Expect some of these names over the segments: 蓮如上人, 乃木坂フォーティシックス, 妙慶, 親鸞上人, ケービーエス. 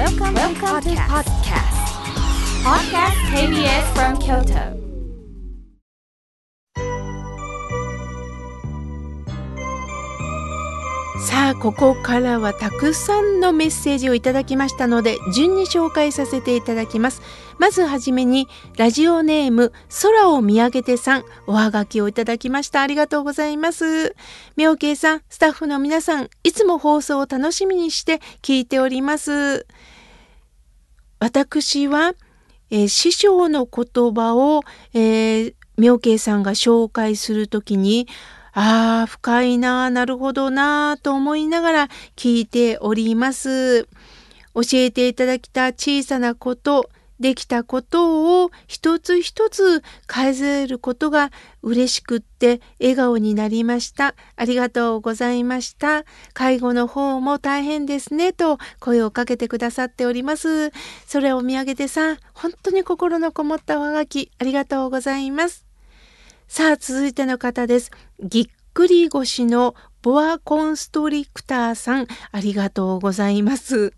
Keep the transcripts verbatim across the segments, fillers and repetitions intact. Welcome to podcast. Podcast ケービーエス from Kyoto. さあここからはたくさんのメッセージをいただきましたので順に紹介させていただきます。まずはじめにラジオネーム空を見上げてさん、おはがきをいただきました。ありがとうございます。妙慶さん、スタッフの皆さん、いつも放送を楽しみにして聞いております。私は、えー、師匠の言葉を、えー、妙慶さんが紹介するときにああ深いな、なるほどなと思いながら聞いております。教えていただきた小さなこと、できたことを一つ一つ数えることが嬉しくって笑顔になりました。ありがとうございました。介護の方も大変ですねと声をかけてくださっております。それを見上げてさん、本当に心のこもったおはがきありがとうございます。さあ続いての方です。ぎっくり腰のボアコンストリクターさん、ありがとうございます。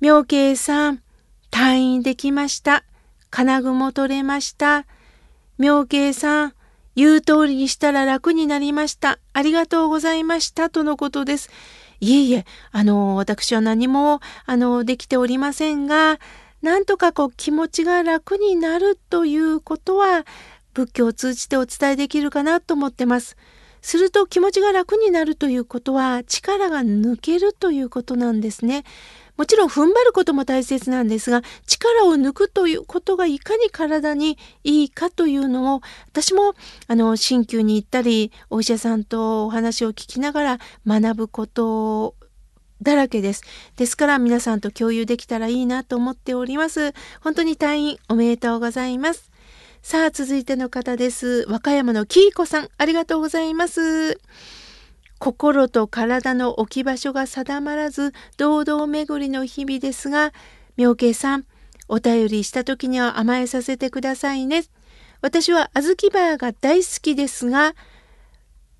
妙慶さん、退院できました。金具も取れました。妙慶さん、言う通りにしたら楽になりました。ありがとうございましたとのことです。いえいえ、あの私は何もあのできておりませんが、なんとかこう気持ちが楽になるということは仏教を通じてお伝えできるかなと思ってます。すると気持ちが楽になるということは力が抜けるということなんですね。もちろん踏ん張ることも大切なんですが、力を抜くということがいかに体にいいかというのを私もあの鍼灸に行ったりお医者さんとお話を聞きながら学ぶことだらけです。ですから皆さんと共有できたらいいなと思っております。本当に退院おめでとうございます。さあ続いての方です。和歌山のキーコさん、ありがとうございます。心と体の置き場所が定まらず堂々巡りの日々ですが、妙慶さん、お便りした時には甘えさせてくださいね。私は小豆バーが大好きですが、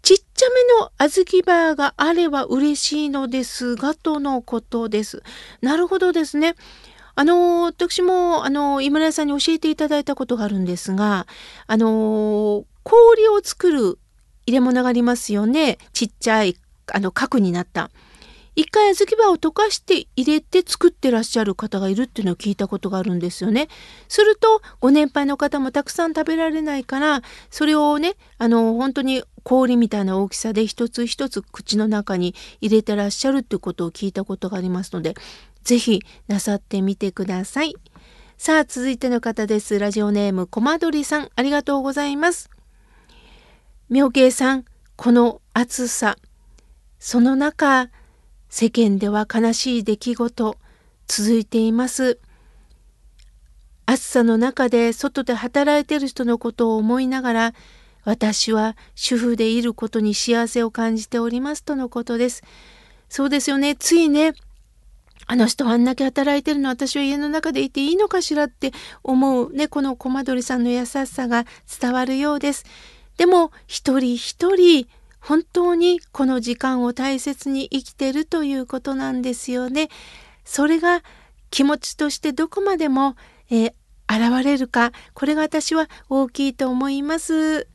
ちっちゃめの小豆バーがあれば嬉しいのですがとのことです。なるほどですね。あの私もあの井村屋さんに教えていただいたことがあるんですが、あの氷を作る入れ物がありますよね。ちっちゃいあの核になった、一回小豆葉を溶かして入れて作ってらっしゃる方がいるっていうのを聞いたことがあるんですよね。するとご年配の方もたくさん食べられないから、それをねあの本当に氷みたいな大きさで一つ一つ口の中に入れてらっしゃるっていうことを聞いたことがありますので、ぜひなさってみてください。さあ続いての方です。ラジオネームコマドリさん、ありがとうございます。妙慶さん、この暑さ、その中世間では悲しい出来事続いています。暑さの中で外で働いている人のことを思いながら、私は主婦でいることに幸せを感じておりますとのことです。そうですよね。ついね、あの人あんだけ働いてるの、私は家の中でいていいのかしらって思うね、このコマドリさんの優しさが伝わるようです。でも一人一人本当にこの時間を大切に生きてるということなんですよね。それが気持ちとしてどこまでも、えー、現れるか、これが私は大きいと思います。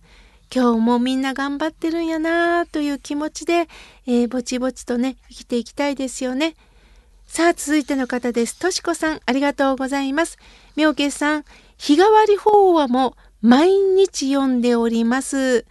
今日もみんな頑張ってるんやなという気持ちで、えー、ぼちぼちとね生きていきたいですよね。さあ続いての方です。としこさん、ありがとうございます。妙慶さん、日替わり法話も毎日読んでおります。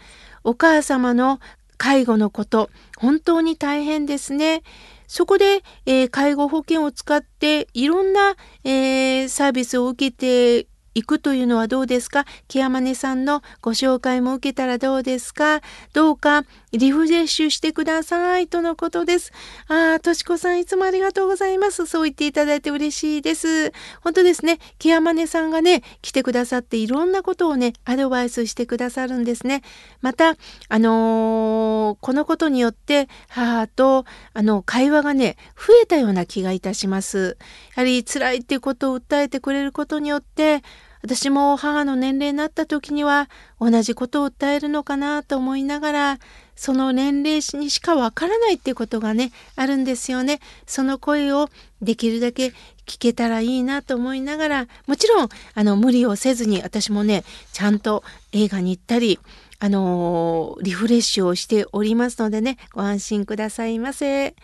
お母様の介護のこと本当に大変ですね。そこで、えー、介護保険を使っていろんな、えー、サービスを受けていくというのはどうですか。ケアマネさんのご紹介も受けたらどうですか。どうかリフレッシュしてくださいとのことです。ああ、としこさん、いつもありがとうございます。そう言っていただいて嬉しいです。本当ですね。ケアマネさんがね来てくださっていろんなことをねアドバイスしてくださるんですね。またあのー、このことによって母とあの会話がね増えたような気がいたします。やはり辛いっていうことを訴えてくれることによって、私も母の年齢になった時には同じことを訴えるのかなと思いながら、その年齢にしかわからないっていうことがねあるんですよね。その声をできるだけ聞けたらいいなと思いながら、もちろんあの無理をせずに、私もねちゃんと映画に行ったりあのー、リフレッシュをしておりますのでね、ご安心くださいませ。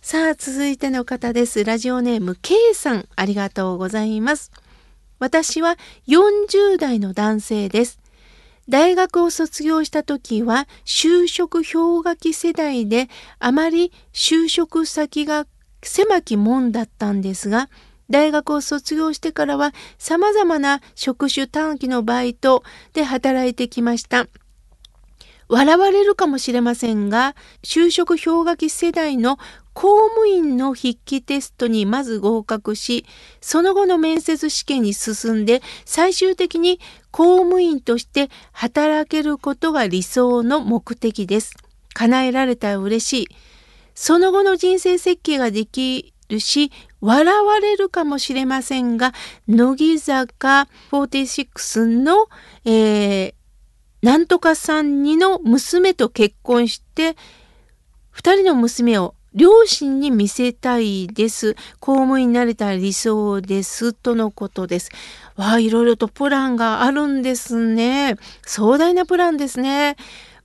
さあ続いての方です。ラジオネーム K さん、ありがとうございます。私はよんじゅうだいの男性です。大学を卒業した時は就職氷河期世代で、あまり就職先が狭き門だったんですが、大学を卒業してからはさまざまな職種短期のバイトで働いてきました。笑われるかもしれませんが、就職氷河期世代の公務員の筆記テストにまず合格し、その後の面接試験に進んで、最終的に公務員として働けることが理想の目的です。叶えられたら嬉しい。その後の人生設計ができるし、笑われるかもしれませんが、乃木坂フォーティシックスの、えー、なんとかさんにの娘と結婚してふたりの娘を両親に見せたいです。公務員になれたら理想ですとのことです。わあ、いろいろとプランがあるんですね。壮大なプランですね。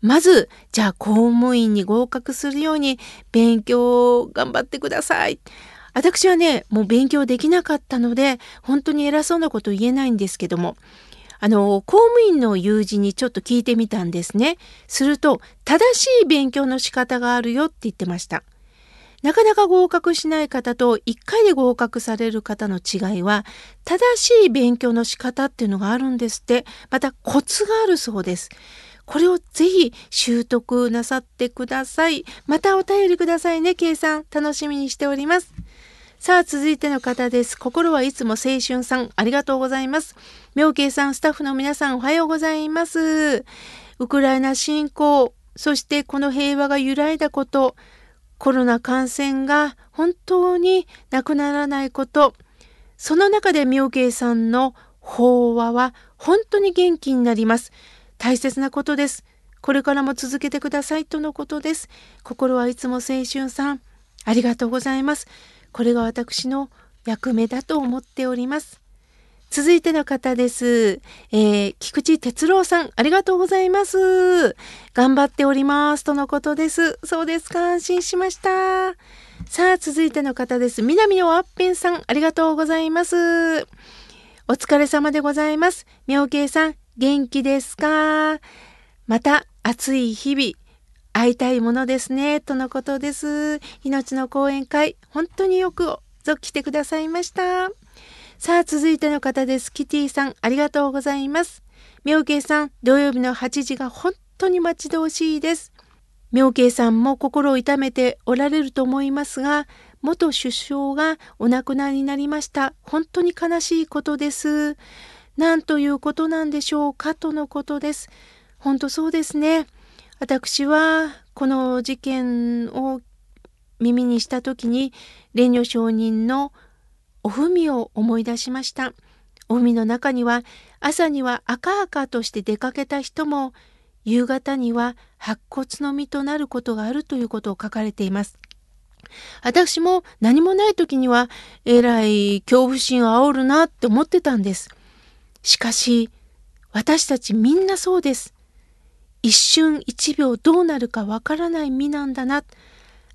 まずじゃあ公務員に合格するように勉強を頑張ってください。私はねもう勉強できなかったので本当に偉そうなこと言えないんですけども、あの公務員の友人にちょっと聞いてみたんですね。すると正しい勉強の仕方があるよって言ってました。なかなか合格しない方といっかいで合格される方の違いは、正しい勉強の仕方っていうのがあるんですって。またコツがあるそうです。これをぜひ習得なさってください。またお便りくださいね、Kさん。楽しみにしております。さあ続いての方です。心はいつも青春さん、ありがとうございます。妙慶さん、スタッフの皆さん、おはようございます。ウクライナ侵攻、そしてこの平和が揺らいだこと、コロナ感染が本当になくならないこと、その中で妙慶さんの法話は本当に元気になります。大切なことです。これからも続けてくださいとのことです。心はいつも青春さん、ありがとうございます。これが私の役目だと思っております。続いての方です、えー、菊池哲郎さん、ありがとうございます。頑張っておりますとのことです。そうですか、安心しました。さあ続いての方です。南のあっぺんさん、ありがとうございます。お疲れ様でございます。妙慶さん、元気ですか？また暑い日々会いたいものですねとのことです。命の講演会、本当によくぞ来てくださいました。さあ続いての方です。キティさん、ありがとうございます。妙慶さん、土曜日のはちじが本当に待ち遠しいです。妙慶さんも心を痛めておられると思いますが、元首相がお亡くなりになりました。本当に悲しいことです。なんということなんでしょうかとのことです。本当そうですね。私はこの事件を耳にした時に蓮如上人のお文を思い出しました。お文の中には、朝には赤々として出かけた人も夕方には白骨の身となることがあるということを書かれています。私も何もない時にはえらい恐怖心を煽るなって思ってたんです。しかし私たちみんなそうです。一瞬一秒どうなるかわからない身なんだな。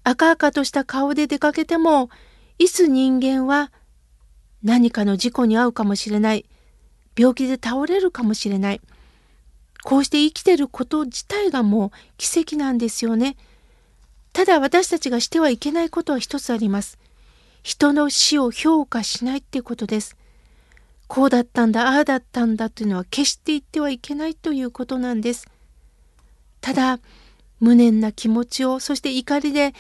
赤々とした顔で出かけても、いつ人間は何かの事故に遭うかもしれない。病気で倒れるかもしれない。こうして生きてること自体がもう奇跡なんですよね。ただ私たちがしてはいけないことは一つあります。人の死を評価しないっていうことです。こうだったんだ、ああだったんだというのは決して言ってはいけないということなんです。ただ無念な気持ちを、そして怒りで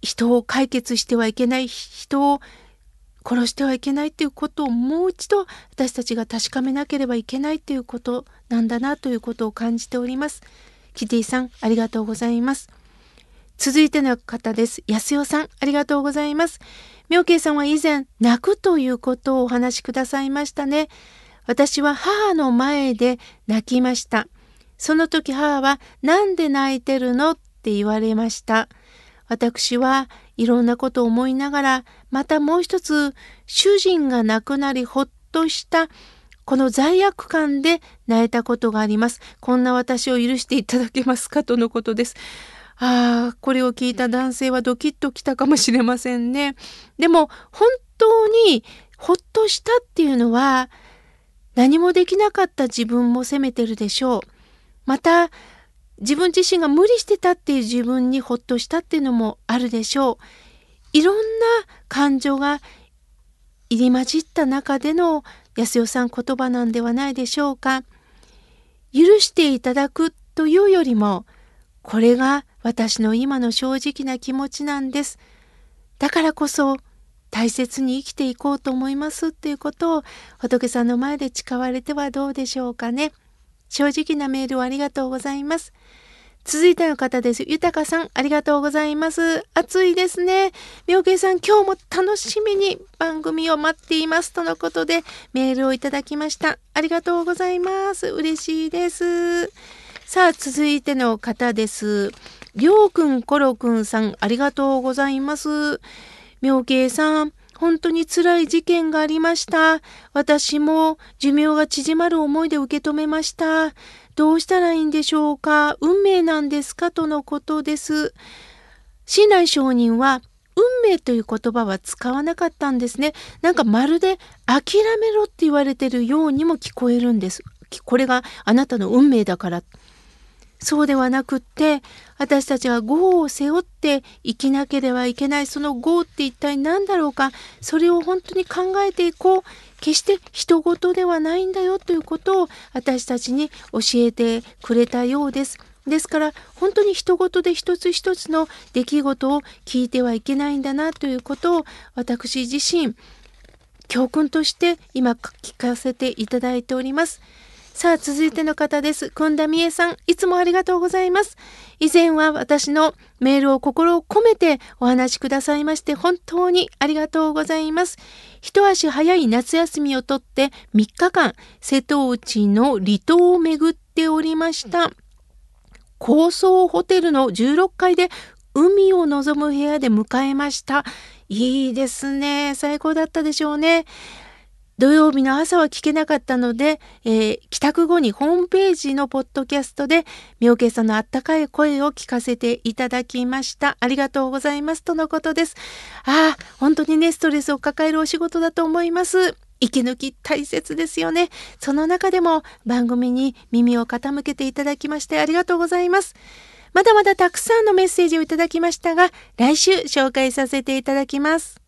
人を解決してはいけない、人を殺してはいけないということをもう一度私たちが確かめなければいけないということなんだなということを感じております。キティさん、ありがとうございます。続いての方です。安代さん、ありがとうございます。妙慶さんは以前泣くということをお話しくださいましたね。私は母の前で泣きました。その時母はなんで泣いてるのって言われました。私はいろんなことを思いながら、またもう一つ主人が亡くなりほっとしたこの罪悪感で泣いたことがあります。こんな私を許していただけますかとのことです。ああ、これを聞いた男性はドキッときたかもしれませんね。でも本当にほっとしたっていうのは、何もできなかった自分も責めてるでしょう。また自分自身が無理してたっていう自分にほっとしたっていうのもあるでしょう。いろんな感情が入り混じった中での安代さん言葉なんではないでしょうか。許していただくというよりも、これが私の今の正直な気持ちなんです。だからこそ大切に生きていこうと思いますっていうことを仏さんの前で誓われてはどうでしょうかね。正直なメールをありがとうございます。続いての方です。ゆたかさん、ありがとうございます。暑いですね。みょけいさん、今日も楽しみに番組を待っていますとのことでメールをいただきました。ありがとうございます。嬉しいです。さあ、続いての方です。りょうくん、ころくんさん、ありがとうございます。みょけいさん、本当に辛い事件がありました。私も寿命が縮まる思いで受け止めました。どうしたらいいんでしょうか。運命なんですかとのことです。親鸞上人は運命という言葉は使わなかったんですね。なんかまるで諦めろって言われてるようにも聞こえるんです。これがあなたの運命だから。そうではなくって、私たちは業を背負って生きなければいけない、その業って一体何だろうか、それを本当に考えていこう、決して人事ではないんだよということを私たちに教えてくれたようです。ですから本当に人事で一つ一つの出来事を聞いてはいけないんだなということを、私自身教訓として今聞かせていただいております。さあ、続いての方です。近田美恵さん、いつもありがとうございます。以前は私のメールを心を込めてお話しくださいまして本当にありがとうございます。一足早い夏休みをとってみっかかん瀬戸内の離島を巡っておりました。高層ホテルのじゅうろっかいで海を望む部屋で迎えました。いいですね。最高だったでしょうね。土曜日の朝は聞けなかったので、えー、帰宅後にホームページのポッドキャストで妙慶さんのあったかい声を聞かせていただきました。ありがとうございますとのことです。ああ、本当にね、ストレスを抱えるお仕事だと思います。息抜き大切ですよね。その中でも番組に耳を傾けていただきましてありがとうございます。まだまだたくさんのメッセージをいただきましたが、来週紹介させていただきます。